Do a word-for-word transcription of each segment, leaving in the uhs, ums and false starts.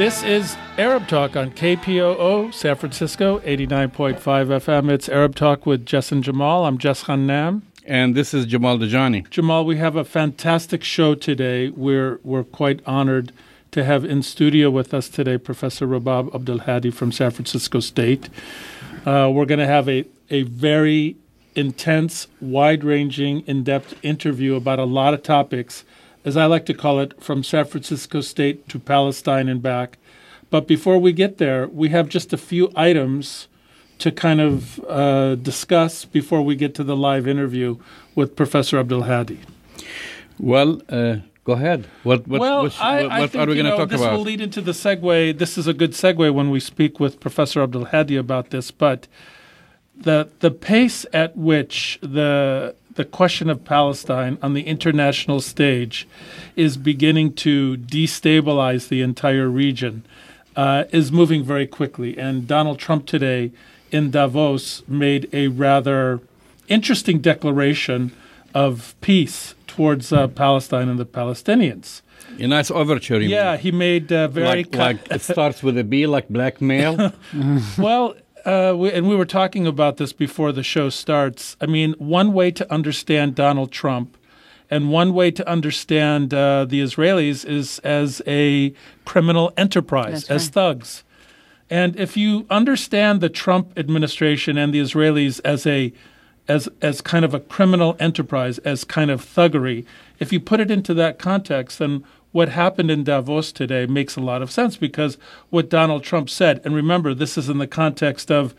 This is Arab Talk on K P O O, San Francisco, eighty-nine point five F M. It's Arab Talk with Jess and Jamal. I'm Jess Khan-Nam. And this is Jamal Dajani. Jamal, we have a fantastic show today. We're, we're quite honored to have in studio with us today Professor Rabab Abdulhadi from San Francisco State. Uh, we're going to have a, a very intense, wide-ranging, in-depth interview about a lot of topics, as I like to call it, from San Francisco State to Palestine and back. But before we get there, we have just a few items to kind of uh, discuss before we get to the live interview with Professor Abdulhadi. Well, uh, go ahead. What, what, well, what, I, what I think, are we going to you know, talk this about? This will lead into the segue. This is a good segue when we speak with Professor Abdulhadi about this, but the the pace at which the the question of Palestine on the international stage is beginning to destabilize the entire region uh, is moving very quickly. And Donald Trump today in Davos made a rather interesting declaration of peace towards uh, Palestine and the Palestinians. A nice overture. Yeah, he made uh, very... Like, like it starts with a B, like blackmail? Well... Uh, we, and we were talking about this before the show starts. I mean, one way to understand Donald Trump and one way to understand uh, the Israelis is as a criminal enterprise, That's as right. thugs. And if you understand the Trump administration and the Israelis as a as as kind of a criminal enterprise, as kind of thuggery, if you put it into that context, then what happened in Davos today makes a lot of sense, because what Donald Trump said, and remember, this is in the context of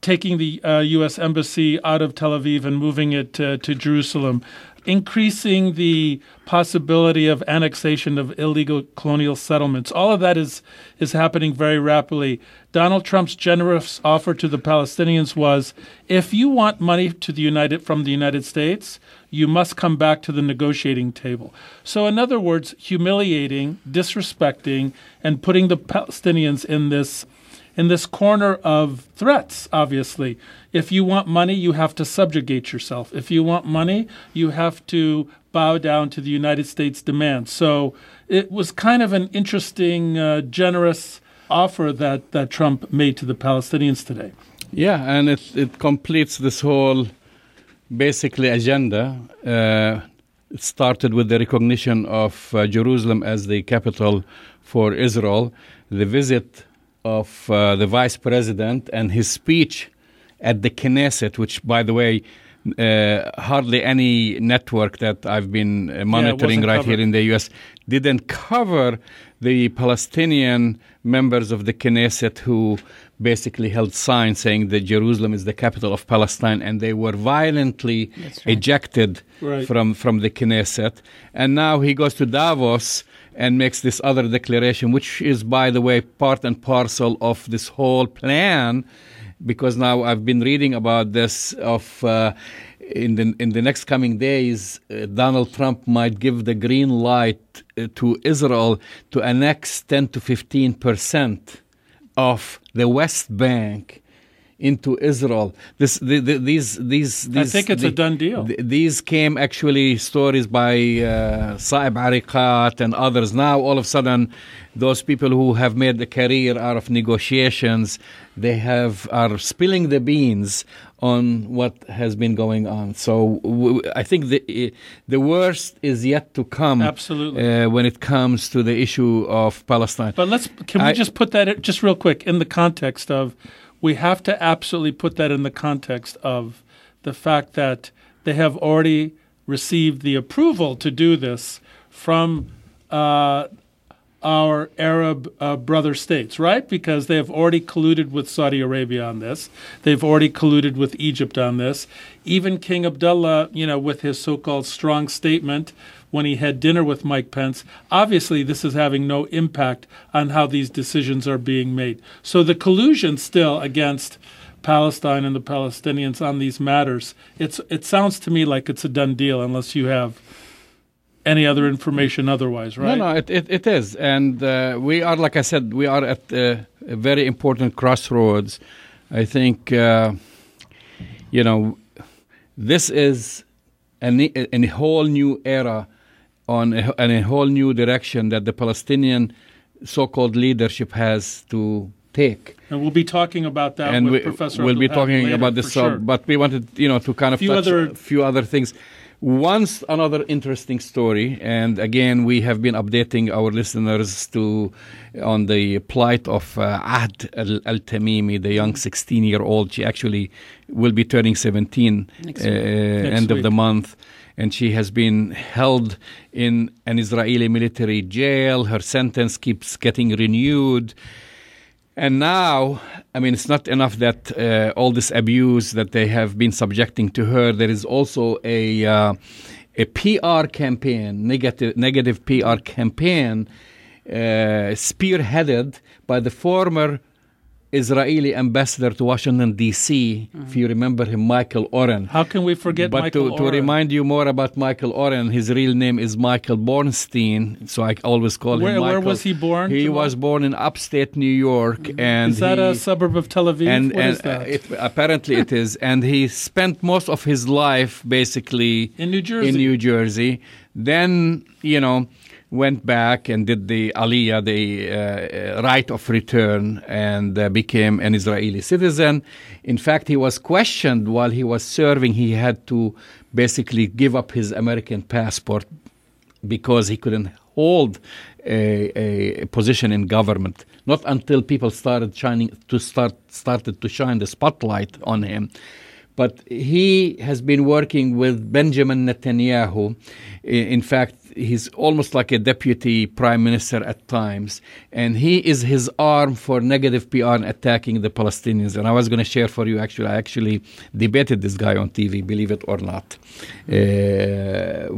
taking the uh, U S embassy out of Tel Aviv and moving it uh, to Jerusalem, increasing the possibility of annexation of illegal colonial settlements. All of that is, is happening very rapidly. Donald Trump's generous offer to the Palestinians was, if you want money to the United, from the United States, you must come back to the negotiating table. So in other words, humiliating, disrespecting, and putting the Palestinians in this in this corner of threats, obviously. If you want money, you have to subjugate yourself. If you want money, you have to bow down to the United States' demands. So it was kind of an interesting, uh, generous offer that, that Trump made to the Palestinians today. Yeah, and it, it completes this whole, basically, agenda. Uh, it started with the recognition of uh, Jerusalem as the capital for Israel, the visit of uh, the vice president and his speech at the Knesset, which, by the way, uh, hardly any network that I've been uh, monitoring yeah, right covered. Here in the U S didn't cover the Palestinian members of the Knesset who basically held signs saying that Jerusalem is the capital of Palestine, and they were violently right. ejected right. from from the Knesset. And now he goes to Davos and makes this other declaration, which is, by the way, part and parcel of this whole plan, because now I've been reading about this, of uh, in the in the next coming days, uh, Donald Trump might give the green light uh, to Israel to annex ten to fifteen percent of the West Bank into Israel. This, the, the, these, these, these. I think it's the, a done deal. Th- these came actually stories by uh, Saeb Erekat and others. Now all of a sudden, those people who have made a career out of negotiations, they have are spilling the beans on what has been going on. So w- I think the the worst is yet to come. Absolutely. Uh, when it comes to the issue of Palestine. But let's can we I, just put that in, just real quick in the context of. We have to absolutely put that in the context of the fact that they have already received the approval to do this from uh, our Arab uh, brother states, right? Because they have already colluded with Saudi Arabia on this. They've already colluded with Egypt on this. Even King Abdullah, you know, with his so-called strong statement when he had dinner with Mike Pence, obviously this is having no impact on how these decisions are being made. So the collusion still against Palestine and the Palestinians on these matters, it's it sounds to me like it's a done deal unless you have any other information otherwise, right? No, no, it, it, it is. And uh, we are, like I said, we are at uh, a very important crossroads. I think, uh, you know, this is a, a whole new era on a, and a whole new direction that the Palestinian so-called leadership has to take. And we'll be talking about that and with we, Professor we'll Abdulhadi be talking later, about this, sure. uh, but we wanted, you know, to kind of few touch other, a few other things. Once another interesting story, and again, we have been updating our listeners to on the plight of uh, Ahd al Tamimi, the young sixteen-year-old. She actually will be turning seventeen next uh, week. end next of week. the month, and she has been held in an Israeli military jail. Her sentence keeps getting renewed. And now, I mean, it's not enough that uh, all this abuse that they have been subjecting to her. There is also a uh, a P R campaign, negative negative P R campaign, uh, spearheaded by the former Israeli ambassador to Washington, D C, mm-hmm. if you remember him, Michael Oren. How can we forget but Michael But to, to remind you more about Michael Oren, his real name is Michael Bornstein, so I always call where, him Michael. Where was he born? He was born in upstate New York. Mm-hmm. and Is that he, a suburb of Tel Aviv? And, what and, is that? It, apparently it is. And he spent most of his life, basically, in New Jersey. In New Jersey. Then, you know... went back and did the Aliyah, the uh, right of return, and uh, became an Israeli citizen. In fact, he was questioned while he was serving. He had to basically give up his American passport because he couldn't hold a, a position in government. Not until people started shining to start started to shine the spotlight on him. But he has been working with Benjamin Netanyahu. In fact, he's almost like a deputy prime minister at times. And he is his arm for negative P R and attacking the Palestinians. And I was going to share for you, actually, I actually debated this guy on T V, believe it or not, uh,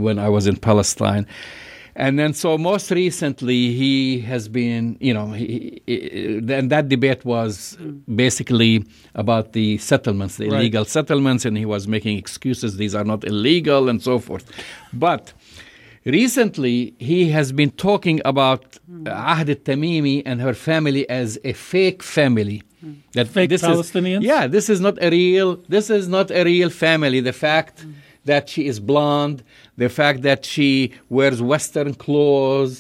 when I was in Palestine. And then so most recently he has been, you know, he, he, and that debate was basically about the settlements, the illegal right. settlements, and he was making excuses, these are not illegal and so forth. But recently he has been talking about Ahd al Tamimi and her family as a fake family. That fake this Palestinians? Is, yeah, this is not a real, this is not a real family. The fact mm. that she is blonde, the fact that she wears Western clothes,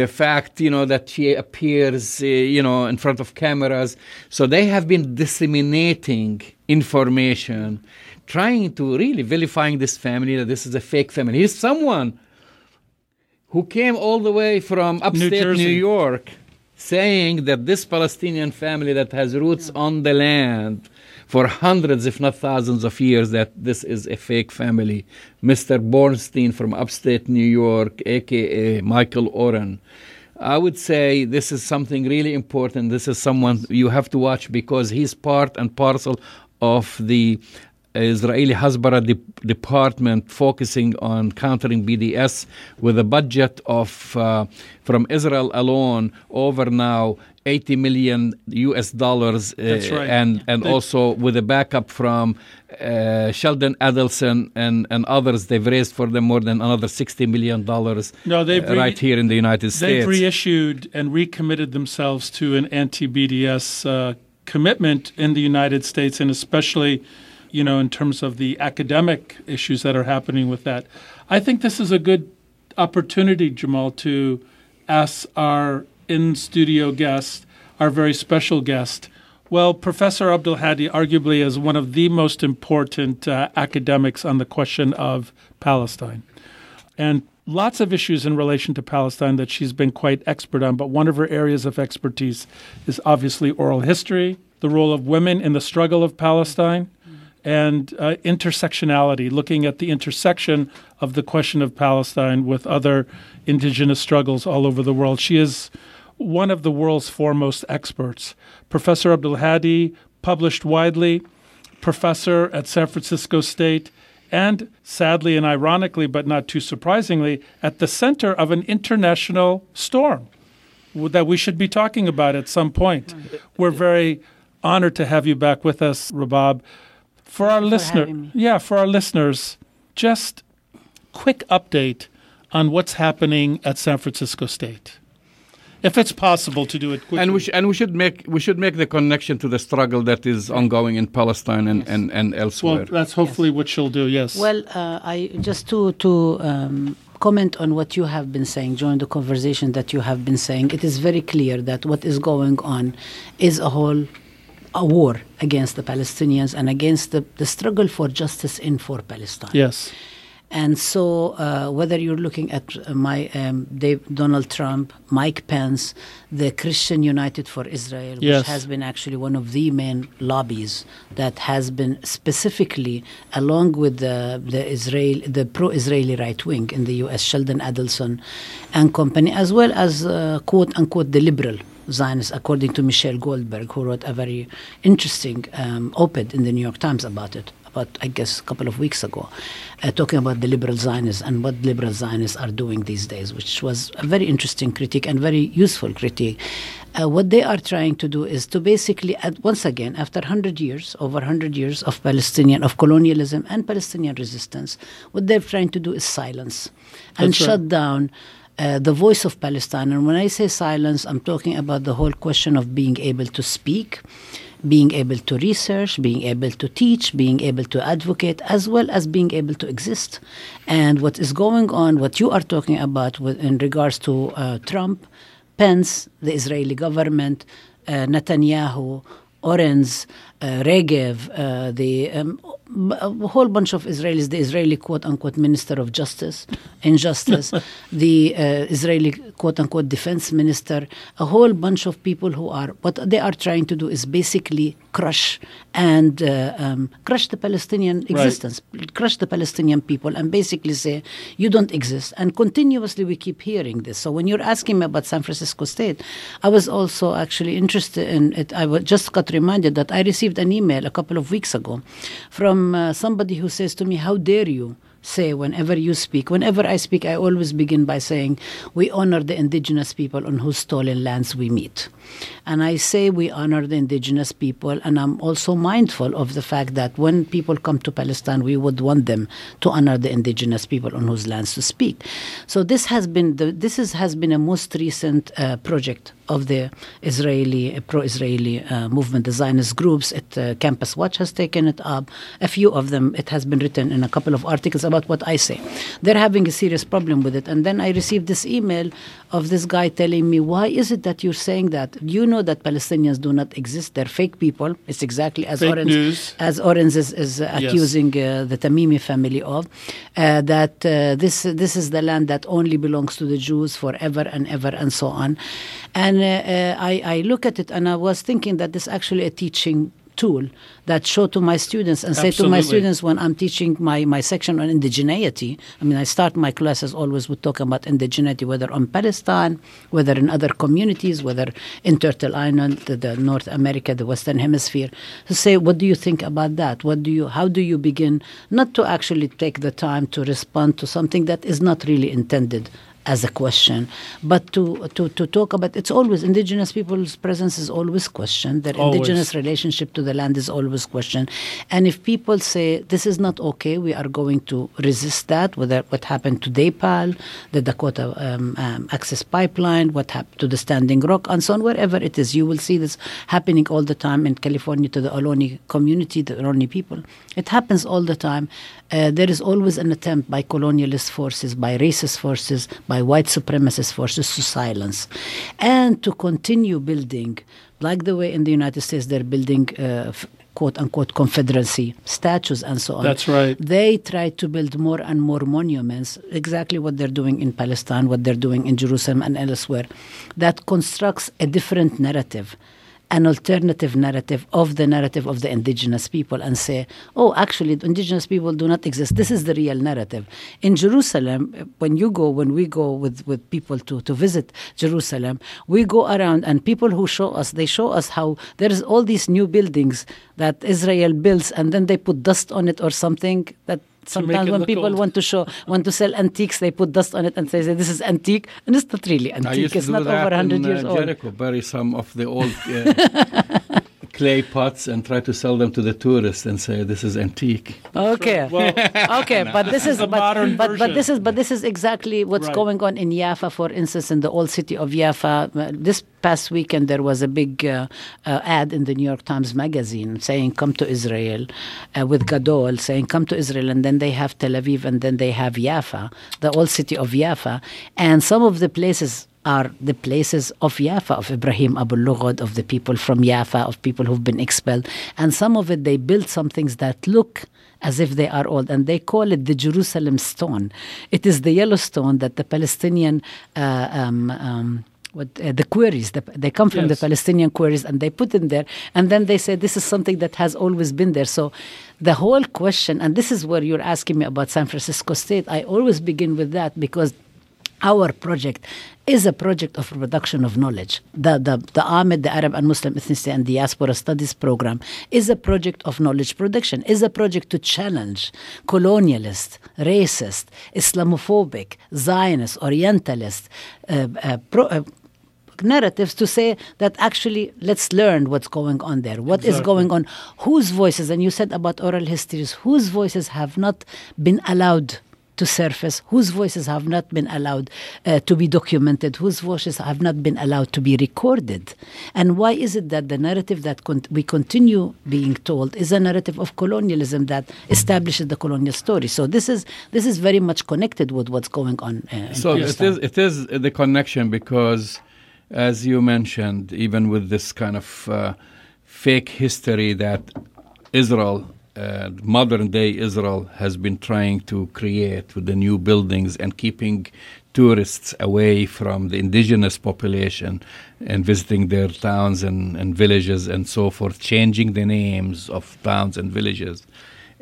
the fact, you know, that she appears, uh, you know, in front of cameras. So they have been disseminating information, trying to really vilifying this family, that this is a fake family. He's someone who came all the way from upstate New, New York saying that this Palestinian family that has roots yeah. on the land for hundreds, if not thousands of years, that this is a fake family. Mister Bornstein from upstate New York, a k a. Michael Oren. I would say this is something really important. This is someone you have to watch because he's part and parcel of the Israeli Hasbara de- department focusing on countering B D S with a budget of, uh, from Israel alone, over now eighty million U S dollars, uh, right. and, and they, also with a backup from uh, Sheldon Adelson and, and others. They've raised for them more than another sixty million dollars no, they've uh, re- right here in the United States. They've reissued and recommitted themselves to an anti-B D S uh, commitment in the United States, and especially, you know, in terms of the academic issues that are happening with that. I think this is a good opportunity, Jamal, to ask our in-studio guest, our very special guest. Well, Professor Abdulhadi arguably is one of the most important uh, academics on the question of Palestine. And lots of issues in relation to Palestine that she's been quite expert on, but one of her areas of expertise is obviously oral history, the role of women in the struggle of Palestine, and uh, intersectionality, looking at the intersection of the question of Palestine with other indigenous struggles all over the world. She is one of the world's foremost experts. Professor Abdulhadi, published widely, professor at San Francisco State, and sadly and ironically, but not too surprisingly, at the center of an international storm that we should be talking about at some point. We're very honored to have you back with us, Rabab. For our listener, yeah, for our listeners, just quick update on what's happening at San Francisco State, if it's possible to do it quickly. And we sh- and we should make we should make the connection to the struggle that is ongoing in Palestine and, yes. and, and elsewhere. Well, that's hopefully yes. what she'll do. Yes. Well, uh, I just to to um, comment on what you have been saying during the conversation that you have been saying. It is very clear that what is going on is a whole a war against the Palestinians and against the, the struggle for justice in for Palestine. Yes. And so uh, whether you're looking at my um, Dave, Donald Trump, Mike Pence, the Christian United for Israel, which yes. has been actually one of the main lobbies that has been specifically, along with the, the, Israel, the pro-Israeli right wing in the U S, Sheldon Adelson and company, as well as uh, quote-unquote the liberal Zionists, according to Michelle Goldberg, who wrote a very interesting um, op-ed in the New York Times about it. But I guess a couple of weeks ago, uh, talking about the liberal Zionists and what liberal Zionists are doing these days, which was a very interesting critique and very useful critique. Uh, what they are trying to do is to basically, uh, once again, after one hundred years, over one hundred years of Palestinian, of colonialism and Palestinian resistance, what they're trying to do is silence and That's shut right. down Uh, the voice of Palestine. And when I say silence, I'm talking about the whole question of being able to speak, being able to research, being able to teach, being able to advocate, as well as being able to exist. And what is going on, what you are talking about with, in regards to uh, Trump, Pence, the Israeli government, uh, Netanyahu, Oren's, uh, Regev, uh, the um, a whole bunch of Israelis, the Israeli quote-unquote minister of justice, injustice, the uh, Israeli quote-unquote defense minister, a whole bunch of people who are, what they are trying to do is basically crush and uh, um, crush the Palestinian existence, right. crush the Palestinian people and basically say, you don't exist. And continuously we keep hearing this. So when you're asking me about San Francisco State, I was also actually interested in it. I just got reminded that I received an email a couple of weeks ago from uh, somebody who says to me, how dare you say whenever you speak, whenever I speak, I always begin by saying, we honor the indigenous people on whose stolen lands we meet. And I say we honor the indigenous people, and I'm also mindful of the fact that when people come to Palestine, we would want them to honor the indigenous people on whose lands to speak. So this has been, the, this is, has been a most recent uh, project of the Israeli, uh, pro-Israeli uh, movement, the Zionist groups. It, uh, Campus Watch has taken it up. A few of them, it has been written in a couple of articles about what I say. They're having a serious problem with it. And then I received this email of this guy telling me, why is it that you're saying that? You know that Palestinians do not exist. They're fake people. It's exactly as Orenz, as Orenz is, is uh, yes. accusing uh, the Tamimi family of, uh, that uh, this, this is the land that only belongs to the Jews forever and ever and so on. And Uh, uh, I, I look at it and I was thinking that this is actually a teaching tool that show to my students and Absolutely. Say to my students when I'm teaching my, my section on indigeneity. I mean, I start my classes always with talking about indigeneity, whether on Palestine, whether in other communities, whether in Turtle Island, the, the North America, the Western Hemisphere, to say, what do you think about that? What do you, how do you begin not to actually take the time to respond to something that is not really intended as a question, but to, to, to talk about, it's always, indigenous people's presence is always questioned. Their always. Indigenous relationship to the land is always questioned. And if people say, this is not okay, we are going to resist that, whether what happened to DAPAL, the Dakota um, um, Access Pipeline, what happened to the Standing Rock, and so on, wherever it is. You will see this happening all the time in California to the Ohlone community, the Ohlone people. It happens all the time. Uh, there is always an attempt by colonialist forces, by racist forces, by white supremacist forces to silence and to continue building, like the way in the United States they're building uh, quote-unquote Confederacy statues and so on. That's right. They try to build more and more monuments, exactly what they're doing in Palestine, what they're doing in Jerusalem and elsewhere, that constructs a different narrative, an alternative narrative of the narrative of the indigenous people, and say, oh, actually, the indigenous people do not exist. This is the real narrative. In Jerusalem, when you go, when we go with, with people to, to visit Jerusalem, we go around and people who show us, they show us how there's all these new buildings that Israel builds and then they put dust on it or something that sometimes when people old. want to show, want to sell antiques, they put dust on it and say, "This is antique," and it's not really antique. It's not over a hundred years old. I used to do that in Jericho, bury some of the old uh, clay pots and try to sell them to the tourists and say this is antique. Okay, so, well, okay, no. but this is but, modern but, but this is but this is exactly what's right. going on in Jaffa, for instance, in the old city of Jaffa. This past weekend there was a big uh, uh, ad in the New York Times magazine saying come to Israel, uh, with Gadol saying come to Israel, and then they have Tel Aviv and then they have Jaffa, the old city of Jaffa, and some of the places are the places of Jaffa, of Ibrahim Abu Lughod, of the people from Jaffa, of people who've been expelled. And some of it, they build some things that look as if they are old, and they call it the Jerusalem stone. It is the yellow stone that the Palestinian... Uh, um, um, What, uh, the quarries, the, they come from yes. the Palestinian quarries, and they put in there, and then they say this is something that has always been there. So the whole question, and this is where you're asking me about San Francisco State, I always begin with that, because our project is a project of production of knowledge. The, the, the A M E D, the Arab and Muslim Ethnicity and Diaspora Studies program, is a project of knowledge production, is a project to challenge colonialist, racist, Islamophobic, Zionist, Orientalist, uh, uh, pro, uh, narratives, to say that actually let's learn what's going on there, what exactly. is going on, whose voices, and you said about oral histories, whose voices have not been allowed to surface, whose voices have not been allowed uh, to be documented, whose voices have not been allowed to be recorded. And why is it that the narrative that con we continue being told is a narrative of colonialism that establishes the colonial story? So this is this is very much connected with what's going on. Uh, so it is, it is the connection, because as you mentioned, even with this kind of uh, fake history that Israel, uh, modern-day Israel, has been trying to create with the new buildings and keeping tourists away from the indigenous population and visiting their towns and, and villages and so forth, changing the names of towns and villages,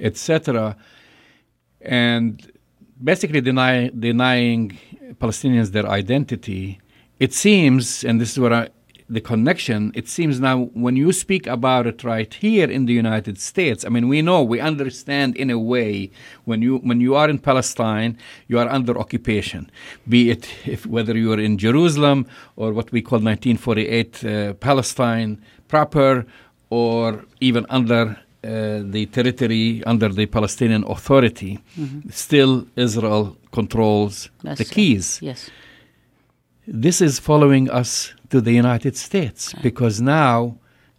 et cetera, and basically deny, denying Palestinians their identity. It seems, and this is where I, the connection, it seems now when you speak about it right here in the United States, I mean, we know, we understand in a way, when you when you are in Palestine, you are under occupation, be it if, whether you are in Jerusalem or what we call nineteen forty-eight uh, Palestine proper, or even under uh, the territory, under the Palestinian Authority, mm-hmm. still Israel controls That's the keys. Right. Yes. This is following us to the United States, because now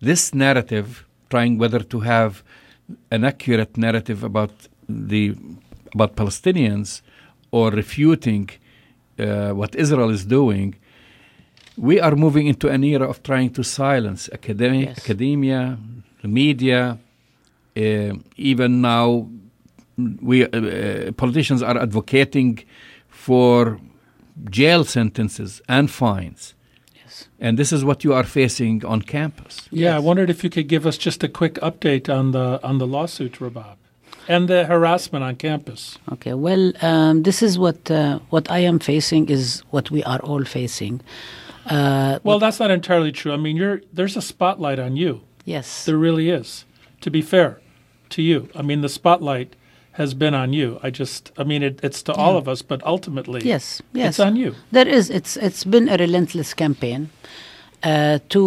this narrative, trying whether to have an accurate narrative about the about Palestinians or refuting uh, what Israel is doing, we are moving into an era of trying to silence academia, yes. academia, media, uh, even now we uh, politicians are advocating for jail sentences and fines. Yes. And this is what you are facing on campus. Yeah, yes. I wondered if you could give us just a quick update on the on the lawsuit, Rabab, and the harassment on campus. Okay, well, um, this is what uh, what I am facing is what we are all facing. Uh, well, that's not entirely true. I mean, you're there's a spotlight on you. Yes. There really is, to be fair to you. I mean, the spotlight has been on you. I just, I mean, it, it's to all of us, but ultimately, yes, yes, it's on you. There is, it's, it's been a relentless campaign uh, to,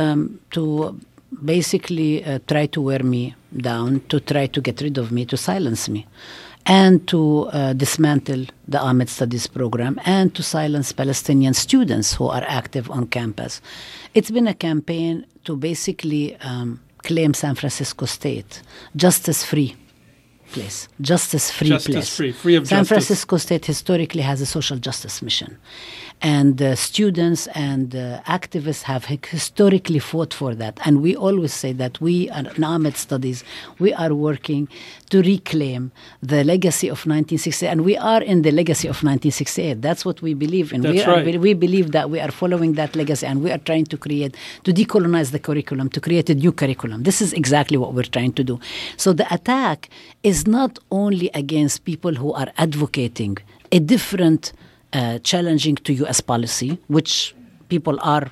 um, to basically uh, try to wear me down, to try to get rid of me, to silence me, and to uh, dismantle the A M E D Studies program, and to silence Palestinian students who are active on campus. It's been a campaign to basically um, claim San Francisco State justice-free. Place, justice-free justice place. Free, free of San justice. Francisco State historically has a social justice mission, and uh, students and uh, activists have historically fought for that. And we always say that we, at A M E D Studies, we are working to reclaim the legacy of nineteen sixty-eight, and we are in the legacy of nineteen sixty-eight. That's what we believe in. That's we, right. are, we believe that we are following that legacy, and we are trying to create, to decolonize the curriculum, to create a new curriculum. This is exactly what we're trying to do. So the attack is not only against people who are advocating a different uh, challenging to U S policy, which people are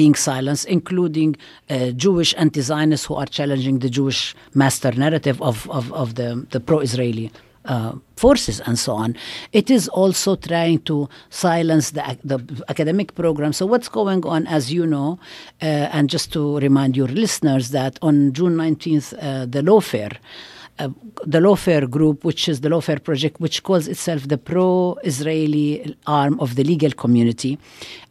being silenced, including uh, Jewish anti-Zionists who are challenging the Jewish master narrative of, of, of the, the pro-Israeli uh, forces and so on. It is also trying to silence the, the academic program. So what's going on, as you know, uh, and just to remind your listeners that on June nineteenth, uh, the Lawfare, Uh, the Lawfare group, which is the Lawfare project, which calls itself the pro-Israeli arm of the legal community.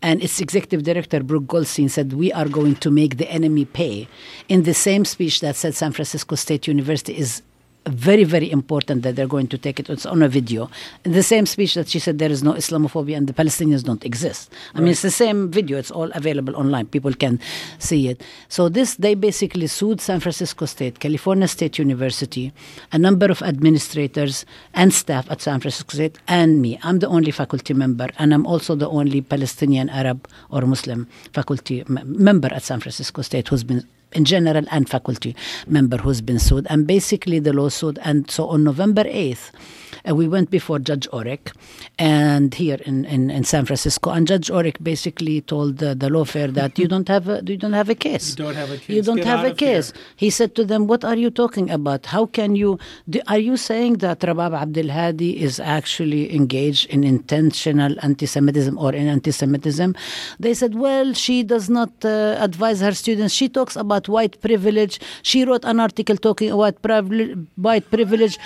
And its executive director, Brooke Goldstein, said, we are going to make the enemy pay. In the same speech that said San Francisco State University is very, very important, that they're going to take it. It's on a video. In the same speech that she said there is no Islamophobia and the Palestinians don't exist. I right. mean, it's the same video. It's all available online. People can see it. So this, they basically sued San Francisco State, California State University, a number of administrators and staff at San Francisco State, and me. I'm the only faculty member, and I'm also the only Palestinian, Arab, or Muslim faculty m- member at San Francisco State who's been in general and faculty member who's been sued. And basically the lawsuit, and so on November eighth, uh, we went before Judge Orek, and here in, in, in San Francisco, and Judge Orek basically told the, the Lawfare that you don't have a, you don't have a case. You don't have a case. You don't Get have a case. Here. He said to them, what are you talking about? How can you, do, are you saying that Rabab Abdulhadi is actually engaged in intentional anti-Semitism or in anti-Semitism? They said, well, she does not uh, advise her students. She talks about white privilege. She wrote an article talking about white privilege.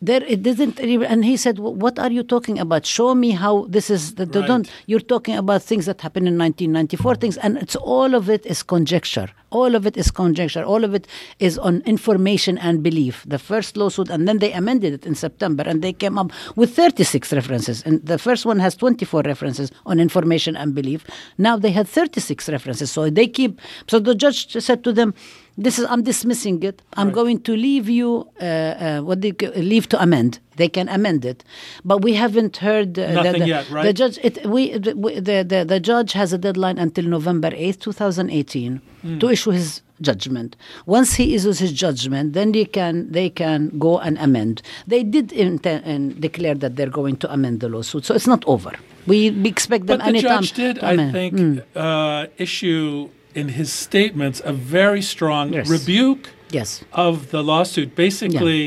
There, it didn't. And he said, "What are you talking about? Show me how this is." The, the right. don't. You're talking about things that happened in nineteen ninety-four. Things, and it's all of it is conjecture. All of it is conjecture. All of it is on information and belief. The first lawsuit, and then they amended it in September, and they came up with thirty-six references. And the first one has twenty-four references on information and belief. Now they had thirty-six references. So they keep. So the judge said to them, This is I'm dismissing it. I'm right. going to leave you. Uh, uh, what do you leave to amend? They can amend it, but we haven't heard uh, nothing the, the, yet. Right? The judge. It, we, the, we the, the the judge has a deadline until November eighth, two thousand eighteen, mm. to issue his judgment. Once he issues his judgment, then they can they can go and amend. They did in, in declare that they're going to amend the lawsuit, so it's not over. We, we expect them. But the judge did, I think, mm. uh, issue. in his statements, a very strong yes. rebuke yes. of the lawsuit, basically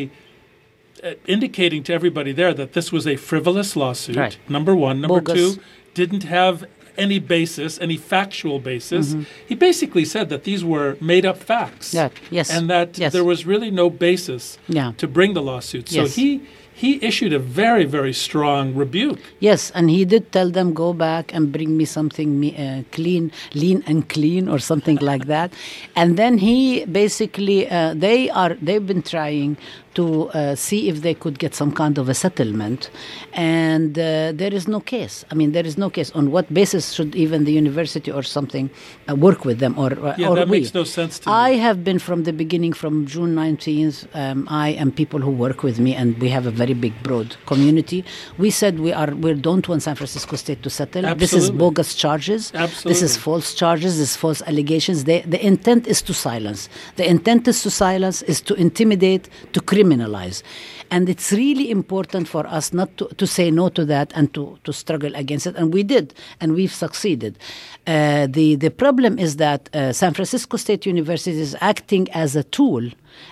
yeah. indicating to everybody there that this was a frivolous lawsuit, right. number one. Number Bogus. two, didn't have any basis, any factual basis. Mm-hmm. He basically said that these were made-up facts yeah. yes. and that yes. there was really no basis yeah. to bring the lawsuit. So yes. he... He issued a very, very strong rebuke. Yes, and he did tell them, go back and bring me something me, uh, clean, lean and clean or something like that. And then he basically, uh, they are, they've been trying to uh, see if they could get some kind of a settlement. And uh, there is no case. I mean, there is no case. On what basis should even the university or something uh, work with them? Or, uh, yeah, or that we. makes no sense to me. I have been from the beginning, from June nineteenth, um, I and people who work with me, and we have a very big, broad community. We said we are we don't want San Francisco State to settle. Absolutely. This is bogus charges. Absolutely. This is false charges. This is false allegations. They, the intent is to silence. The intent is to silence, is to intimidate, to create criminalized. And it's really important for us not to, to say no to that and to, to struggle against it. And we did, and we've succeeded. Uh, the, the problem is that uh, San Francisco State University is acting as a tool,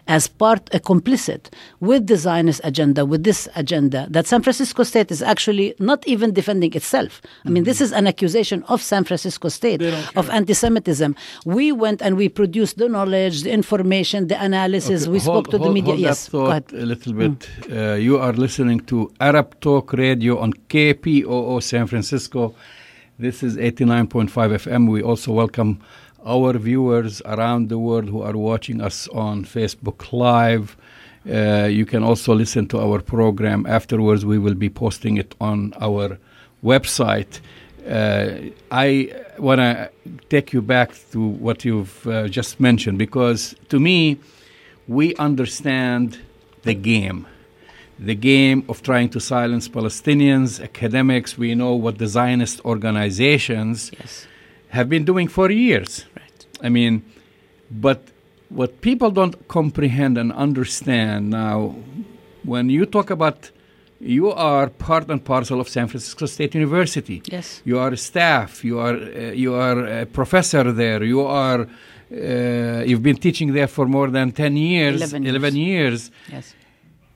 as part, a complicit with the Zionist agenda, with this agenda, that San Francisco State is actually not even defending itself. I mean, mm-hmm. this is an accusation of San Francisco State, of anti-Semitism. We went and we produced the knowledge, the information, the analysis. Okay. We hold, spoke to hold, the media. Hold yes, that thought a little bit. Mm. Uh, you are listening to Arab Talk Radio on K P O O San Francisco. This is eighty-nine point five F M. We also welcome our viewers around the world who are watching us on Facebook Live. Uh, you can also listen to our program afterwards. We will be posting it on our website. Uh, I want to take you back to what you've uh, just mentioned, because to me, we understand the game, the game of trying to silence Palestinians, academics. We know what the Zionist organizations yes. have been doing for years. Right. I mean, but what people don't comprehend and understand now, when you talk about, you are part and parcel of San Francisco State University. Yes. You are staff, you are, uh, you are a professor there, you are, uh, you've been teaching there for more than ten years, eleven years. eleven years. Yes.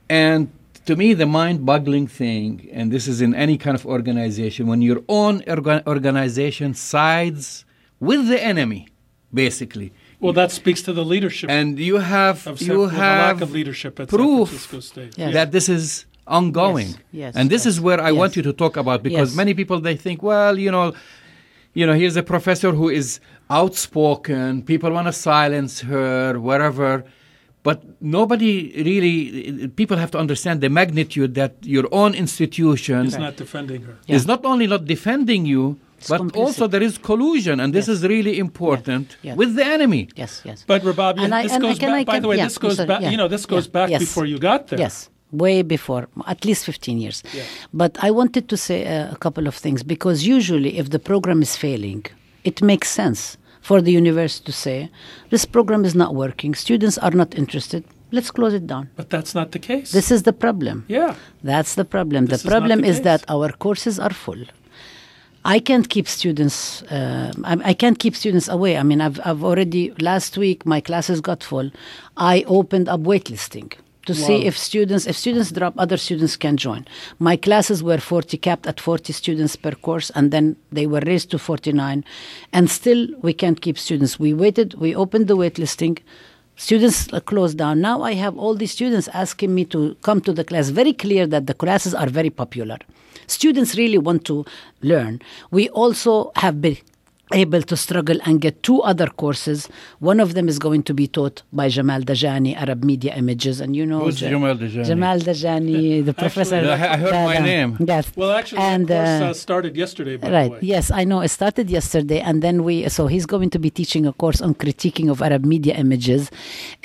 And to me, the mind-boggling thing, and this is in any kind of organization, when your own orga- organization sides with the enemy, basically. Well, that speaks to the leadership. And you have of San, you have lack of leadership at proof San Francisco State. Yes. That this is ongoing. Yes. Yes. And this yes. is where I yes. want you to talk about, because yes. many people, they think, well, you know, you know, here's a professor who is outspoken. People want to silence her, whatever. But nobody really, people have to understand the magnitude that your own institution is not defending her. Yeah. Is not only not defending you, it's but complicit. Also there is collusion, and this yes. is really important yes. Yes. with the enemy. Yes, yes. But Rabab, and this I, goes back, I, by the way, yeah, this goes sorry, back, yeah, you know, this goes yeah, back yes. before you got there. Yes, way before, at least fifteen years. Yeah. But I wanted to say uh, a couple of things, because usually if the program is failing, it makes sense for the university to say, this program is not working, students are not interested, let's close it down. But that's not the case. This is the problem. Yeah. That's the problem. This the problem is, the is that our courses are full. I can't keep students, uh, I, I can't keep students away. I mean, I've, I've already, last week, my classes got full. I opened up waitlisting to wow. see if students, if students drop, other students can join. My classes were forty, capped at forty students per course, and then they were raised to forty-nine. And still, we can't keep students. We waited, we opened the waitlisting. Students closed down. Now I have all these students asking me to come to the class. Very clear that the classes are very popular. Students really want to learn. We also have been able to struggle and get two other courses. One of them is going to be taught by Jamal Dajani, Arab Media Images, and you know who's J- Jamal Dajani? Jamal Dajani, the actually, professor. I heard uh, my name. Yes. Well, actually, and, the course uh, started yesterday, by right, the way. Yes, I know. It started yesterday, and then we, so he's going to be teaching a course on critiquing of Arab media images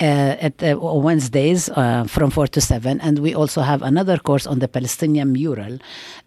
uh, at uh, Wednesdays uh, from four to seven, and we also have another course on the Palestinian mural uh,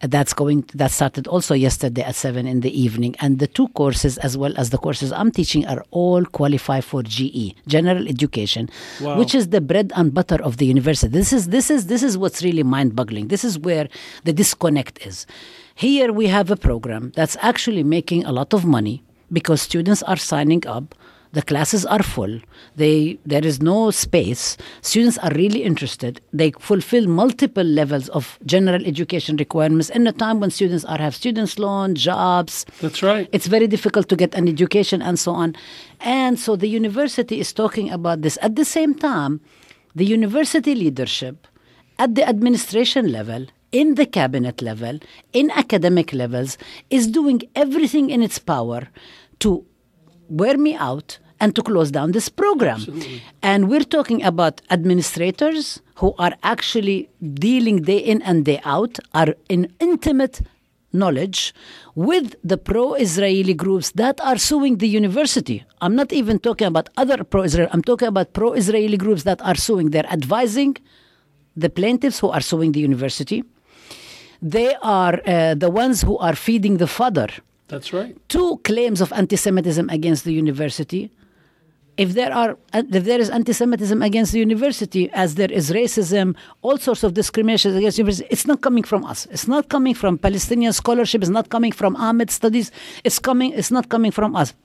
that's going, that started also yesterday at seven in the evening, and the two courses, as well as the courses I'm teaching, are all qualified for G E, General Education, wow. which is the bread and butter of the university. This is this is this is what's really mind-boggling. This is where the disconnect is. Here we have a program that's actually making a lot of money because students are signing up. The classes are full. They, there is no space. Students are really interested. They fulfill multiple levels of general education requirements in a time when students are have students' loan, jobs. That's right. It's very difficult to get an education and so on. And so the university is talking about this. At the same time, the university leadership at the administration level, in the cabinet level, in academic levels, is doing everything in its power to wear me out and to close down this program. Absolutely. And we're talking about administrators who are actually dealing day in and day out, are in intimate knowledge with the pro-Israeli groups that are suing the university. I'm not even talking about other pro-Israel. I'm talking about pro-Israeli groups that are suing. They're advising the plaintiffs who are suing the university. They are uh, the ones who are feeding the fodder. That's right. Two claims of anti-Semitism against the university. If there are, if there is anti-Semitism against the university, as there is racism, all sorts of discrimination against the university, it's not coming from us. It's not coming from Palestinian scholarship. It's not coming from Ahmed studies. It's coming. It's not coming from us.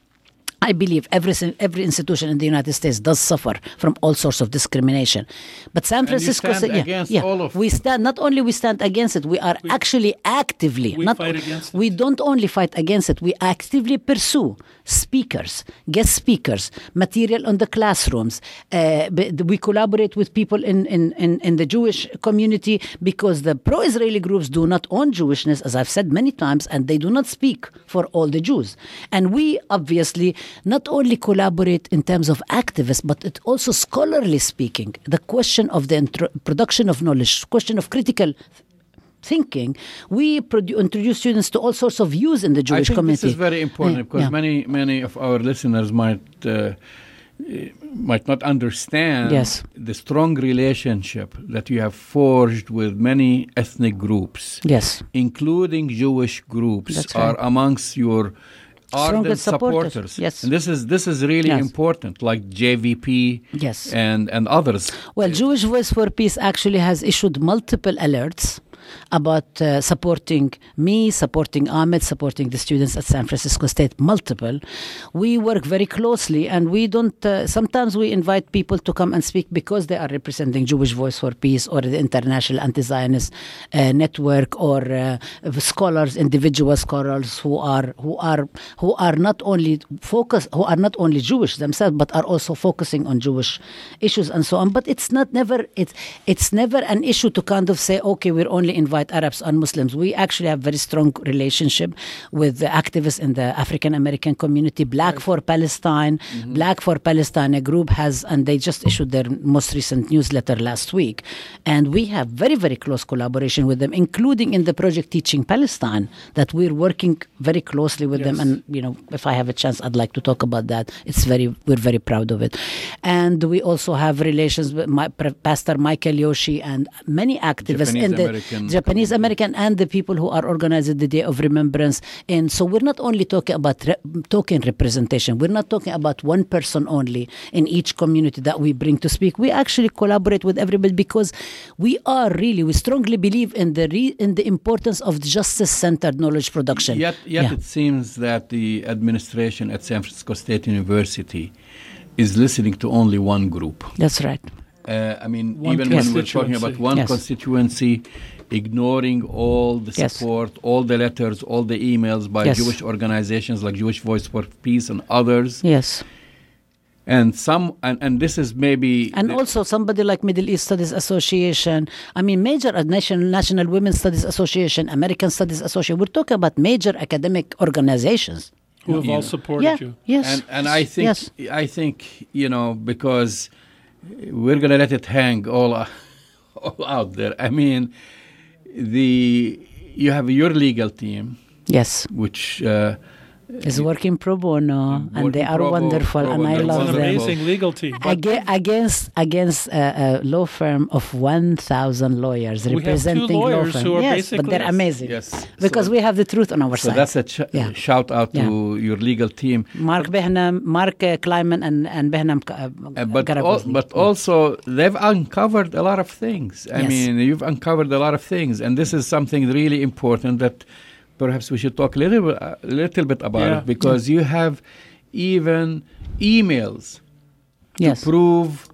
I believe every every institution in the United States does suffer from all sorts of discrimination, but San Francisco, and you stand yeah, against yeah, all of we stand. Not only we stand against it, we are we, actually actively. We not, fight against it. We don't only fight against it. We actively pursue speakers, guest speakers, material on the classrooms. Uh, we collaborate with people in, in, in, in the Jewish community because the pro-Israeli groups do not own Jewishness, as I've said many times, and they do not speak for all the Jews, and we obviously not only collaborate in terms of activists, but it also scholarly speaking, the question of the intro- production of knowledge, question of critical thinking. We produ- introduce students to all sorts of views in the Jewish community. I think community. This is very important uh, because yeah. many, many of our listeners might uh, might not understand yes. the strong relationship that you have forged with many ethnic groups, yes, including Jewish groups, That's are right. amongst your are the supporters. supporters. Yes. And this is this is really yes. important, like J V P yes. and, and others. Well, Jewish Voice for Peace actually has issued multiple alerts about uh, supporting me, supporting Ahmed, supporting the students at San Francisco State, multiple. We work very closely, and we don't, uh, sometimes we invite people to come and speak because they are representing Jewish Voice for Peace or the International Anti-Zionist uh, Network, or uh, scholars, individual scholars who are, who are, who are not only focused, who are not only Jewish themselves, but are also focusing on Jewish issues and so on. But it's not never, it's, it's never an issue to kind of say, okay, we're only invite Arabs and Muslims. We actually have very strong relationship with the activists in the African American community. Black for Palestine, mm-hmm. Black for Palestine, a group has, and they just issued their most recent newsletter last week. And we have very, very close collaboration with them, including in the project Teaching Palestine, that we're working very closely with yes. them. And, you know, if I have a chance, I'd like to talk about that. It's very, we're very proud of it. And we also have relations with my, Pastor Michael Yoshi and many activists Japanese in the American Japanese American and the people who are organizing the Day of Remembrance. And so we're not only talking about re token representation. We're not talking about one person only in each community that we bring to speak. We actually collaborate with everybody because we are really, we strongly believe in the re in the importance of justice-centered knowledge production. Yet, yet yeah. it seems that the administration at San Francisco State University is listening to only one group. That's right. Uh, I mean, one even when we're talking about one yes. constituency, ignoring all the support, yes. all the letters, all the emails by yes. Jewish organizations like Jewish Voice for Peace and others. Yes. And some, and, and this is maybe... And also somebody like Middle East Studies Association, I mean, major national, National Women's Studies Association, American Studies Association. We're talking about major academic organizations. Who have you all know. supported yeah. you. Yes. And, and I think, yes. I think, you know, because... we're going to let it hang all, uh, all out there. I mean, the you have your legal team. Yes. Which uh, is working pro bono, and they are wonderful, and I love them. It's an amazing legal team. Against against a, a law firm of one thousand lawyers representing law firms. We have two lawyers who are yes, basically... but they're amazing. Yes. Because so, we have the truth on our so side. So that's a yeah. shout out yeah. to your legal team. Mark Behnam, Mark uh, Kleinman, and, and Behnam uh, uh, But al But also, they've uncovered a lot of things. I yes. mean, you've uncovered a lot of things, and this is something really important that... perhaps we should talk a little, uh, little bit about yeah. it, because you have even emails yes. to prove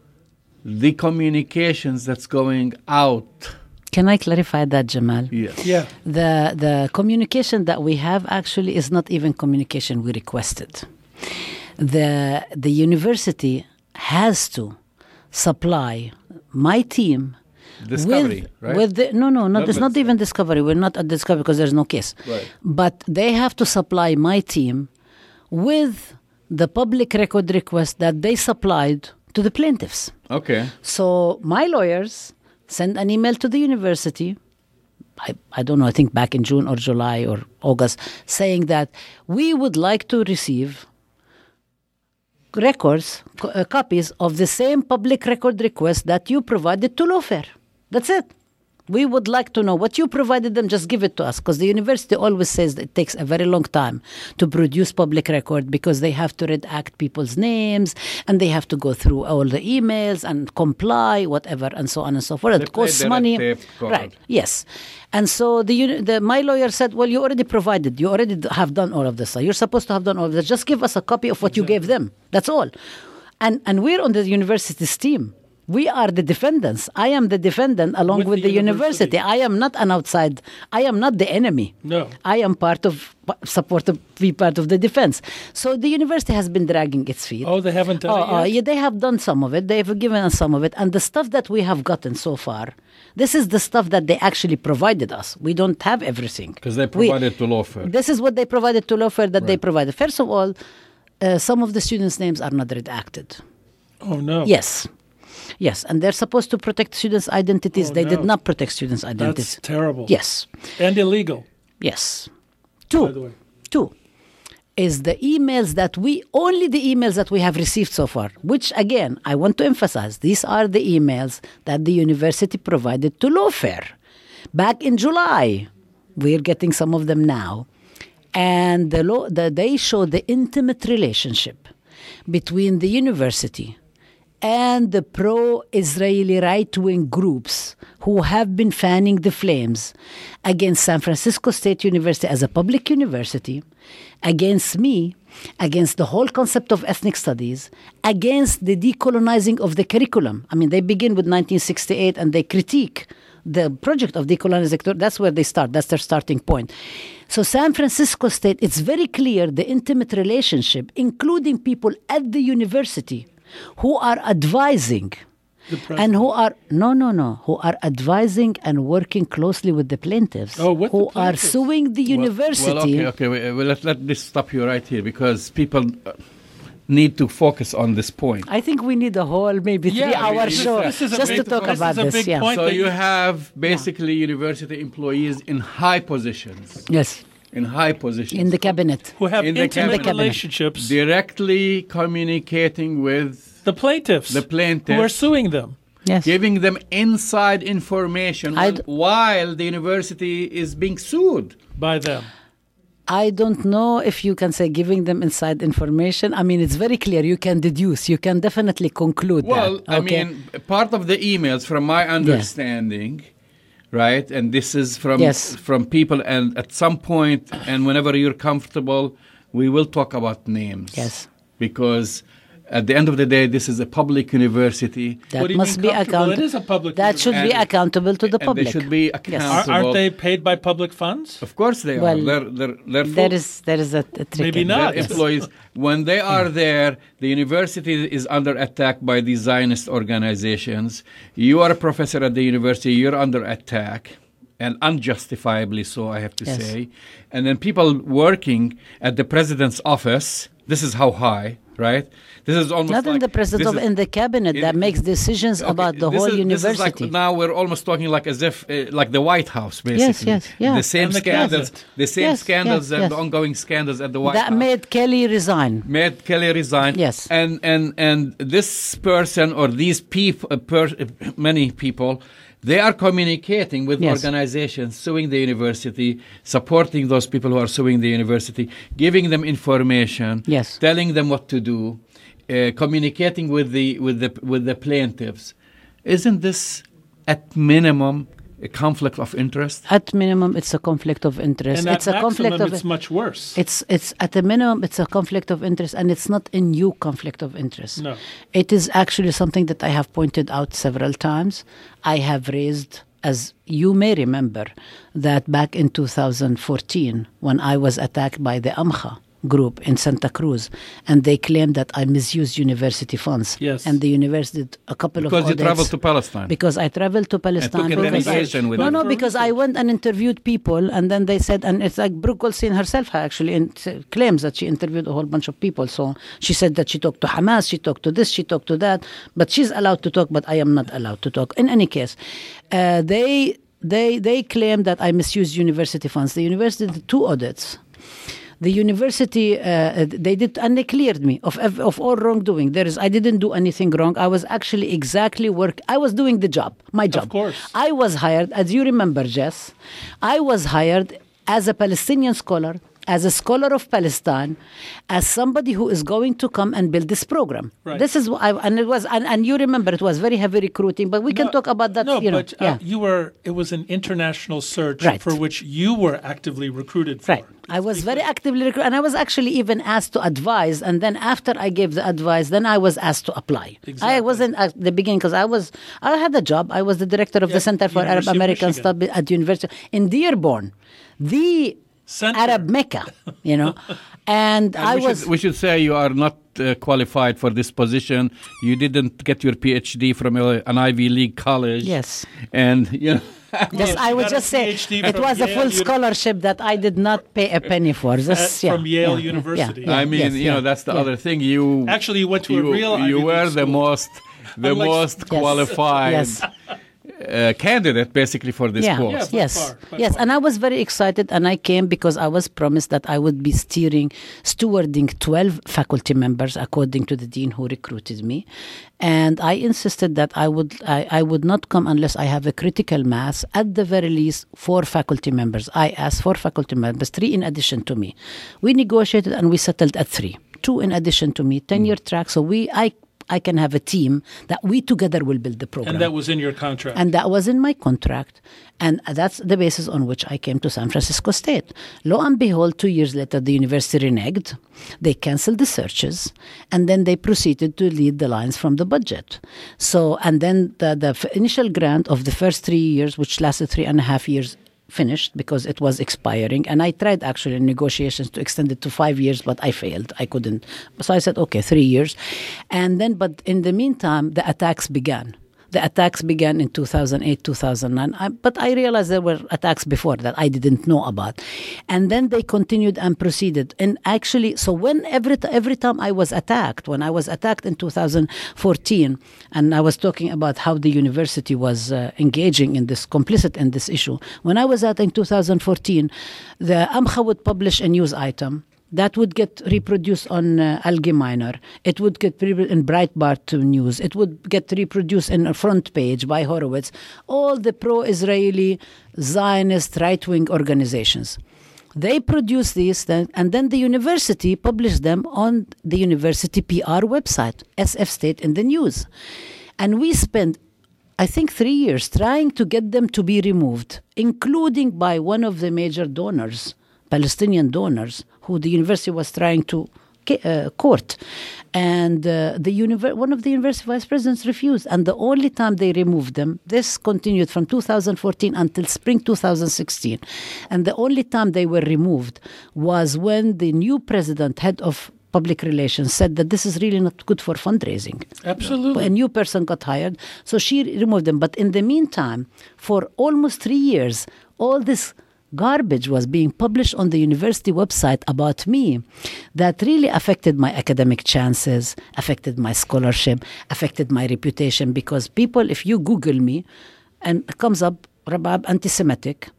the communications that's going out. Can I clarify that, Jamal? Yes. Yeah. The, the communication that we have actually is not even communication we requested. The, the university has to supply my team Discovery, with, right? With the, no, no, not, it's not even discovery. We're not at discovery because there's no case. Right. But they have to supply my team with the public record request that they supplied to the plaintiffs. Okay. So my lawyers send an email to the university. I, I don't know, I think back in June or July or August, saying that we would like to receive records, co uh, copies of the same public record request that you provided to Lawfare. That's it. We would like to know what you provided them. Just give it to us, because the university always says that it takes a very long time to produce public record because they have to redact people's names and they have to go through all the emails and comply, whatever, and so on and so forth. They it costs money, right? Yes. And so the, the my lawyer said, well, you already provided, you already have done all of this. You're supposed to have done all of this. Just give us a copy of what exactly. you gave them. That's all. And and we're on the university's team. We are the defendants. I am the defendant along with, with the, the university. university. I am not an outside. I am not the enemy. No. I am part of, support of, be part of the defense. So the university has been dragging its feet. Oh, they haven't done oh, it yet? Oh, yeah, they have done some of it. They have given us some of it. And the stuff that we have gotten so far, this is the stuff that they actually provided us. We don't have everything. Because they provided we, to Lawfare. This is what they provided to Lawfare that right. they provided. First of all, uh, some of the students' names are not redacted. Oh, no. Yes. Yes, and they're supposed to protect students' identities. Oh, they no. did not protect students' identities. That's terrible. Yes. And illegal. Yes. Two. By the way. Two is the emails that we, only the emails that we have received so far, which again, I want to emphasize, these are the emails that the university provided to Lawfare back in July. We're getting some of them now. And the law, the, they show the intimate relationship between the university and the pro-Israeli right-wing groups who have been fanning the flames against San Francisco State University as a public university, against me, against the whole concept of ethnic studies, against the decolonizing of the curriculum. I mean, they begin with nineteen sixty-eight and they critique the project of decolonizing. That's where they start. That's their starting point. So San Francisco State, it's very clear the intimate relationship, including people at the university who are advising and who are, no, no, no, who are advising and working closely with the plaintiffs oh, what who the plaintiffs? are suing the university. Well, well okay, okay, well, let, let me stop you right here because people need to focus on this point. I think we need a whole maybe yeah, three-hour I mean, show this is just to talk point. about this. Is a big this. Point yeah. So you have basically yeah. university employees in high positions. Yes. In high positions. In the cabinet. Who have in intimate the cabinet. relationships. Directly communicating with... The plaintiffs. The plaintiffs. Who are suing them. Yes. Giving them inside information I'd, while the university is being sued. By them. I don't know if you can say giving them inside information. I mean, it's very clear. You can deduce. You can definitely conclude well, that. Well, okay? I mean, part of the emails, from my understanding... Yeah. Right, and this is from yes. from people, and at some point, and whenever you're comfortable, we will talk about names. Yes, because at the end of the day, this is a public university. That must be accountable. It is a public. That should be accountable to the public. They should be accountable. Yes. Are, aren't they paid by public funds? Of course they well, are. They're, they're, they're there is there is a, a trick. Maybe not yes. employees. When they are there, the university is under attack by these Zionist organizations. You are a professor at the university. You're under attack, and unjustifiably so, I have to yes. say. And then people working at the president's office. This is how high, right? This is almost not like, in the president, in the cabinet it, that makes decisions okay, about the whole is, university. This is like, now we're almost talking like as if uh, like the White House, basically. Yes, yes, yeah. The same and scandals, the, the same yes, scandals, yes, yes. the ongoing scandals at the White that House that made Kelly resign. Made Kelly resign. Yes, and and and this person or these people, uh, per, uh, many people. They are communicating with yes. organizations suing the university, supporting those people who are suing the university, giving them information, yes. telling them what to do, uh, communicating with the with the with the plaintiffs. Isn't this, at minimum, a conflict of interest? At minimum, it's a conflict of interest. And it's at a maximum, conflict of it's much worse. It's it's at a minimum, it's a conflict of interest, and it's not a new conflict of interest. No, it is actually something that I have pointed out several times. I have raised, as you may remember, that back in two thousand fourteen, when I was attacked by the Amcha group in Santa Cruz, and they claimed that I misused university funds. Yes. And the university did a couple because of audits. Because you traveled to Palestine. Because I traveled to Palestine. And took a delegation with No, no, because I went and interviewed people, and then they said, and it's like Brooke Goldstein herself actually in, claims that she interviewed a whole bunch of people. So she said that she talked to Hamas, she talked to this, she talked to that, but she's allowed to talk, but I am not allowed to talk. In any case, uh, they, they, they claimed that I misused university funds. The university did two audits. The university, uh, they did, and they cleared me of of all wrongdoing. There is, I didn't do anything wrong. I was actually exactly work. I was doing the job, my job. Of course. I was hired, as you remember, Jess, I was hired as a Palestinian scholar, as a scholar of Palestine, as somebody who is going to come and build this program. Right. This is what I, and it was, and, and you remember, it was very heavy recruiting, but we no, can talk about that. No, you know, but yeah. uh, you were, it was an international search right. for which you were actively recruited for. Right. I was very actively recruited, and I was actually even asked to advise, and then after I gave the advice, then I was asked to apply. Exactly. I wasn't at the beginning, because I was, I had a job. I was the director of yeah, the Center for Arab American Studies at the University in Dearborn. The... Center. Arab Mecca, you know, and, and I we was. Should, we should say you are not uh, qualified for this position. You didn't get your PhD from a, an Ivy League college. Yes, and you know. Just, I would just say it was Yale a full Uni- scholarship that I did not pay a penny for. This, uh, yeah, from Yale yeah, University. Yeah, yeah, yeah, I mean, yes, you yeah, know, that's the yeah. other thing. You actually you went to you, a real. You Ivy League were school. the most, the Unlike, most qualified. Yes. yes. Uh, candidate basically for this yeah. course. Yeah, yes, far, yes, far. And I was very excited, and I came because I was promised that I would be steering, stewarding twelve faculty members according to the dean who recruited me, and I insisted that I would I, I would not come unless I have a critical mass, at the very least four faculty members. I asked four faculty members, three in addition to me. We negotiated and we settled at three, two in addition to me, ten-year mm. track. So we I. I can have a team that we together will build the program. And that was in your contract. And that was in my contract. And that's the basis on which I came to San Francisco State. Lo and behold, two years later, the university reneged. They canceled the searches. And then they proceeded to lead the lines from the budget. So, and then the, the initial grant of the first three years, which lasted three and a half years, finished because it was expiring. And I tried actually in negotiations to extend it to five years, but I failed. I couldn't. So I said, okay, three years. And then, but in the meantime, the attacks began. The attacks began in two thousand eight, two thousand nine. I, but I realized there were attacks before that I didn't know about. And then they continued and proceeded. And actually, so when every, every time I was attacked, when I was attacked in two thousand fourteen, and I was talking about how the university was uh, engaging in this, complicit in this issue. When I was out in two thousand fourteen, the Amcha would publish a news item that would get reproduced on uh, Allgemeiner. It would get reproduced in Breitbart News. It would get reproduced in a front page by Horowitz. All the pro-Israeli Zionist right-wing organizations. They produce these, then, and then the university published them on the university P R website, S F State in the News. And we spent, I think, three years trying to get them to be removed, including by one of the major donors, Palestinian donors, who the university was trying to uh, court. And uh, the univer- one of the university vice presidents refused. And the only time they removed them, this continued from two thousand fourteen until spring two thousand sixteen. And the only time they were removed was when the new president, head of public relations, said that this is really not good for fundraising. Absolutely. A new person got hired, so she removed them. But in the meantime, for almost three years, all this garbage was being published on the university website about me that really affected my academic chances, affected my scholarship, affected my reputation. Because people, if you Google me and it comes up, Rabab anti-Semitic,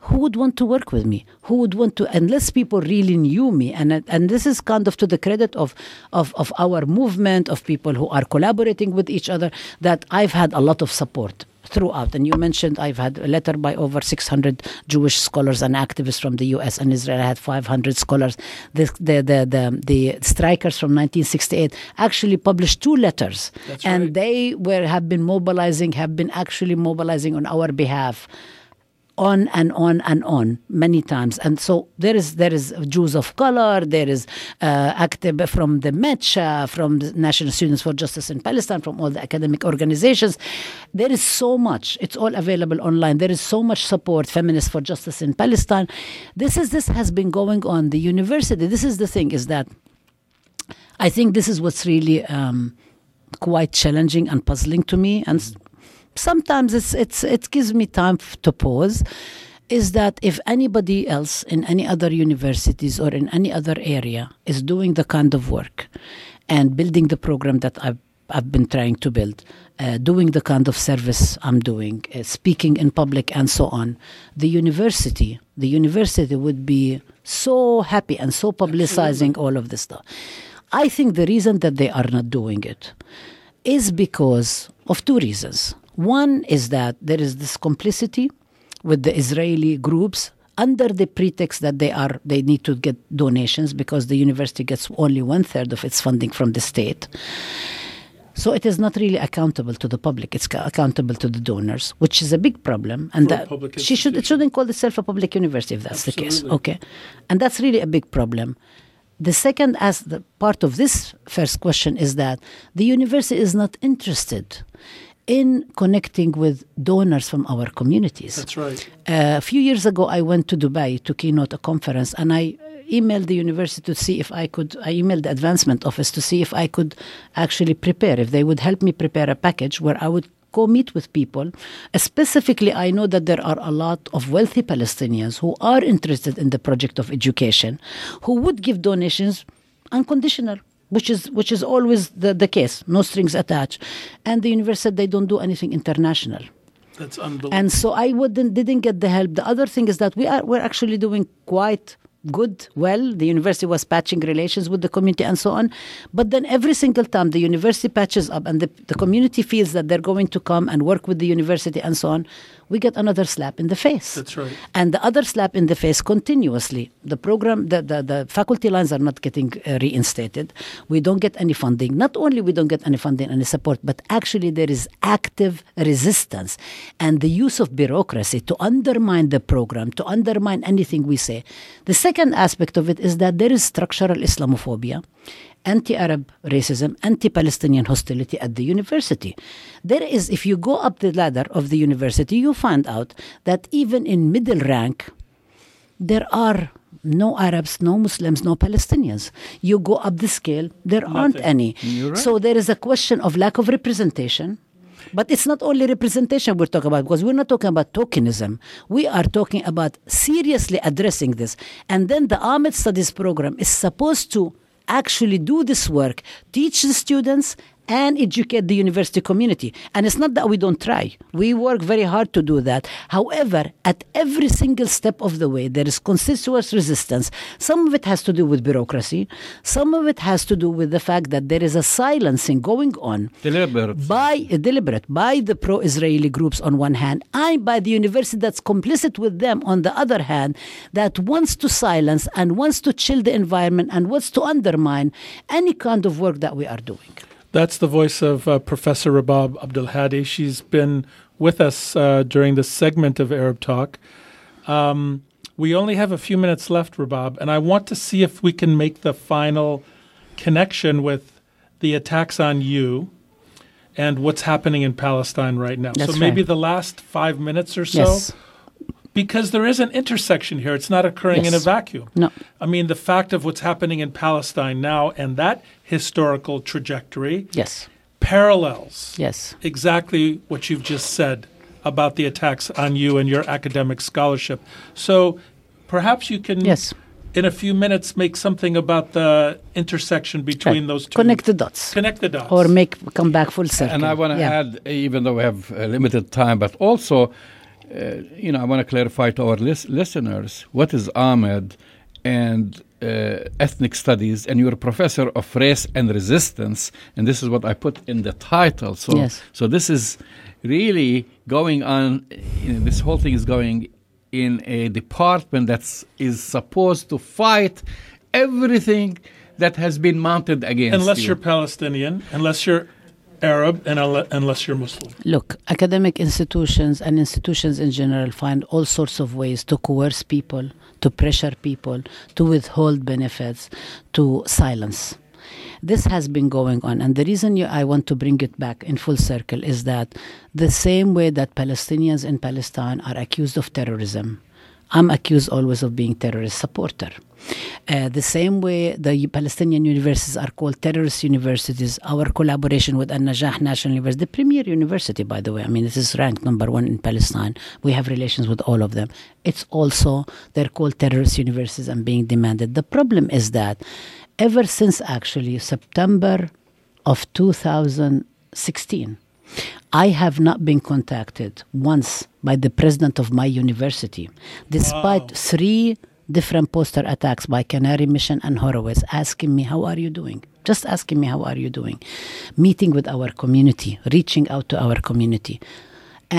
who would want to work with me? Who would want to, unless people really knew me? And and this is kind of to the credit of, of, of our movement, of people who are collaborating with each other, that I've had a lot of support throughout. And you mentioned I've had a letter by over six hundred Jewish scholars and activists from the U S and Israel. I had five hundred scholars. The, the, the, the, the strikers from nineteen sixty-eight actually published two letters. That's and right. They were have been mobilizing, have been actually mobilizing on our behalf on and on and on many times. And so there is there is Jews of color, there is uh, active from the Mecha, from the National Students for Justice in Palestine, from all the academic organizations. There is so much. It's all available online. There is so much support, Feminists for Justice in Palestine. This is this has been going on. The university, this is the thing, is that I think this is what's really um, quite challenging and puzzling to me. And sometimes it's it's it gives me time to pause, is that if anybody else in any other universities or in any other area is doing the kind of work and building the program that I've, I've been trying to build, uh, doing the kind of service I'm doing, uh, speaking in public and so on, the university, the university would be so happy and so publicizing all of this stuff. I think the reason that they are not doing it is because of two reasons. One is that there is this complicity with the Israeli groups under the pretext that they are they need to get donations because the university gets only one-third of its funding from the state. So it is not really accountable to the public. It's accountable to the donors, which is a big problem. And that she should, it shouldn't call itself a public university if that's Absolutely. The case. Okay, and that's really a big problem. The second as the part of this first question is that the university is not interested in connecting with donors from our communities. That's right. Uh, a few years ago, I went to Dubai to keynote a conference, and I emailed the university to see if I could, I emailed the advancement office to see if I could actually prepare, if they would help me prepare a package where I would go meet with people. Specifically, I know that there are a lot of wealthy Palestinians who are interested in the project of education, who would give donations unconditional, which is which is always the, the case, no strings attached. And the university said they don't do anything international. That's unbelievable. And so I wouldn't didn't get the help. The other thing is that we are we're actually doing quite good, well, the university was patching relations with the community and so on. But then every single time the university patches up and the, the community feels that they're going to come and work with the university and so on, we get another slap in the face. That's right. And the other slap in the face continuously. The program, the, the, the faculty lines are not getting uh, reinstated. We don't get any funding. Not only we don't get any funding, any support, but actually there is active resistance. And the use of bureaucracy to undermine the program, to undermine anything we say. The second aspect of it is that there is structural Islamophobia, anti-Arab racism, anti-Palestinian hostility at the university. There is, if you go up the ladder of the university, you find out that even in middle rank, there are no Arabs, no Muslims, no Palestinians. You go up the scale, there Nothing. aren't any. Right. So there is a question of lack of representation. But it's not only representation we're talking about, because we're not talking about tokenism. We are talking about seriously addressing this. And then the Ahmed Studies program is supposed to actually do this work, teach the students, and educate the university community. And it's not that we don't try. We work very hard to do that. However, at every single step of the way, there is constituent resistance. Some of it has to do with bureaucracy. Some of it has to do with the fact that there is a silencing going on. Deliberate. By, uh, deliberate. By the pro-Israeli groups on one hand, and by the university that's complicit with them on the other hand, that wants to silence and wants to chill the environment and wants to undermine any kind of work that we are doing. That's the voice of uh, Professor Rabab Abdulhadi. She's been with us uh, during this segment of Arab Talk. Um, we only have a few minutes left, Rabab, and I want to see if we can make the final connection with the attacks on you and what's happening in Palestine right now. That's so maybe right. the last five minutes or so, yes. because there is an intersection here. It's not occurring yes. in a vacuum. No. I mean, the fact of what's happening in Palestine now and that historical trajectory yes. parallels yes. exactly what you've just said about the attacks on you and your academic scholarship. So perhaps you can, yes. in a few minutes, make something about the intersection between right. those two. Connect the dots. Connect the dots. Or make come back full circle. And I want to yeah. add, even though we have uh, limited time, but also, uh, you know, I want to clarify to our lis- listeners what is Ahmed and Uh, ethnic studies, and you're a professor of race and resistance, and this is what I put in the title. So, yes. so this is really going on. You know, this whole thing is going in a department that is supposed to fight everything that has been mounted against. Unless you. you're Palestinian, unless you're Arab, and al- unless you're Muslim. Look, academic institutions and institutions in general find all sorts of ways to coerce people, to pressure people, to withhold benefits, to silence. This has been going on. And the reason you, I want to bring it back in full circle is that the same way that Palestinians in Palestine are accused of terrorism, I'm accused always of being terrorist supporter. Uh, the same way the Palestinian universities are called terrorist universities, our collaboration with Al-Najah National University, the premier university, by the way, I mean, this is ranked number one in Palestine. We have relations with all of them. It's also, they're called terrorist universities and being demanded. The problem is that ever since actually September of two thousand sixteen, I have not been contacted once by the president of my university, despite wow. three different poster attacks by Canary Mission and Horowitz, asking me, how are you doing? Just asking me, how are you doing? Meeting with our community, reaching out to our community.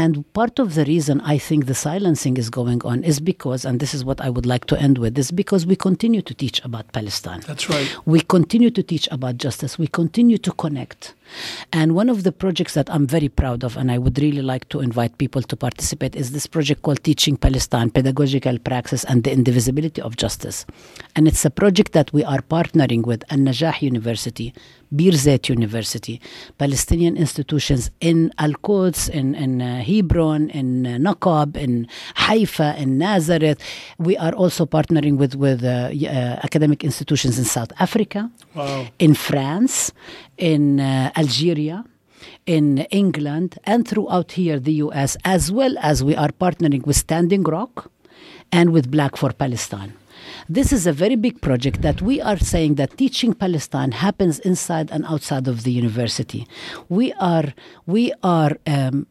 And part of the reason I think the silencing is going on is because, and this is what I would like to end with, is because we continue to teach about Palestine. That's right. We continue to teach about justice. We continue to connect. And one of the projects that I'm very proud of, and I would really like to invite people to participate, is this project called Teaching Palestine, Pedagogical Praxis and the Indivisibility of Justice. And it's a project that we are partnering with Al-Najah University, Birzeit University, Palestinian institutions in Al-Quds, in, in uh, Hebron, in uh, Naqab, in Haifa, in Nazareth. We are also partnering with, with uh, uh, academic institutions in South Africa, wow. in France, in uh, Algeria, in England, and throughout here, the U S, as well as we are partnering with Standing Rock and with Black for Palestine. This is a very big project that we are saying that teaching Palestine happens inside and outside of the university. We are, we are um,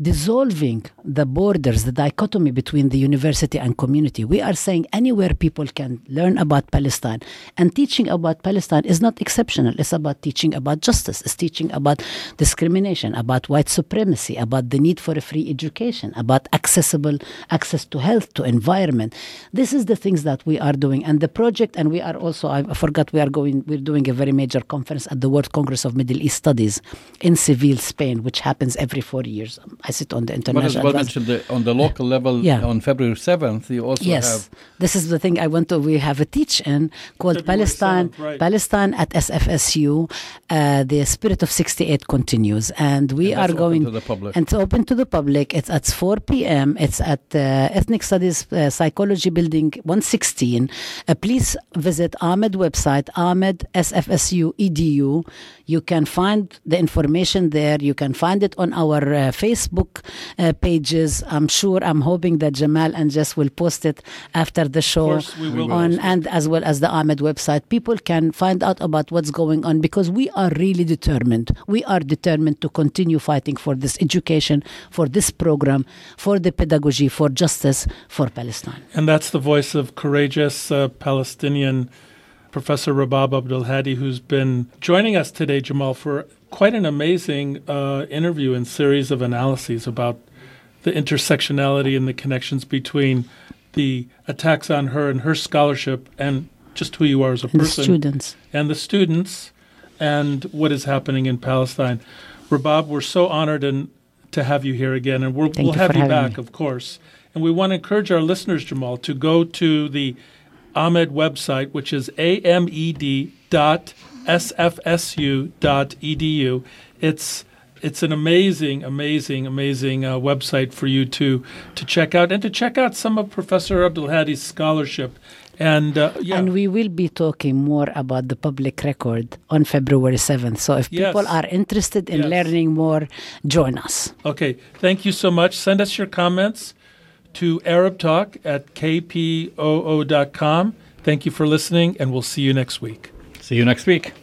dissolving the borders, the dichotomy between the university and community. We are saying anywhere people can learn about Palestine, and teaching about Palestine is not exceptional. It's about teaching about justice. It's teaching about discrimination, about white supremacy, about the need for a free education, about accessible access to health, to environment. This is the things that we are doing. And the project, and we are also, I forgot, we are going, we're doing a very major conference at the World Congress of Middle East Studies in Seville, Spain, which happens every four years. I sit on the international. Well, as well mentioned, on the local level, yeah. on February seventh, you also yes. have. This is the thing I want to. We have a teach-in called February Palestine seventh, right. Palestine at S F S U. Uh, the Spirit of sixty-eight continues, and we and are going to the public. And it's open to the public. It's at four p m It's at uh, Ethnic Studies uh, Psychology Building one sixteen. Uh, please visit Ahmed website, ahmed s f s u dot e d u. You can find the information there. You can find it on our uh, Facebook. Book uh, pages. I'm sure, I'm hoping that Jamal and Jess will post it after the show on, and as well as the Ahmed website. People can find out about what's going on, because we are really determined. We are determined to continue fighting for this education, for this program, for the pedagogy, for justice, for Palestine. And that's the voice of courageous uh, Palestinian Professor Rabab Abdulhadi, who's been joining us today, Jamal, for quite an amazing uh, interview and series of analyses about the intersectionality and the connections between the attacks on her and her scholarship and just who you are as a and person. The students. And the students and what is happening in Palestine. Rabab, we're so honored and to have you here again. And we're, we'll you have you back, me. Of course. And we want to encourage our listeners, Jamal, to go to the Ahmed website, which is a m e d dot s f s u dot e d u. It's it's an amazing, amazing, amazing uh, website for you to to check out, and to check out some of Professor Abdulhadi's scholarship. And uh, yeah. and we will be talking more about the public record on February seventh. So if yes. people are interested in yes. learning more, join us. Okay, thank you so much. Send us your comments to arab talk at k p o o dot com. Thank you for listening, and we'll see you next week. See you next week.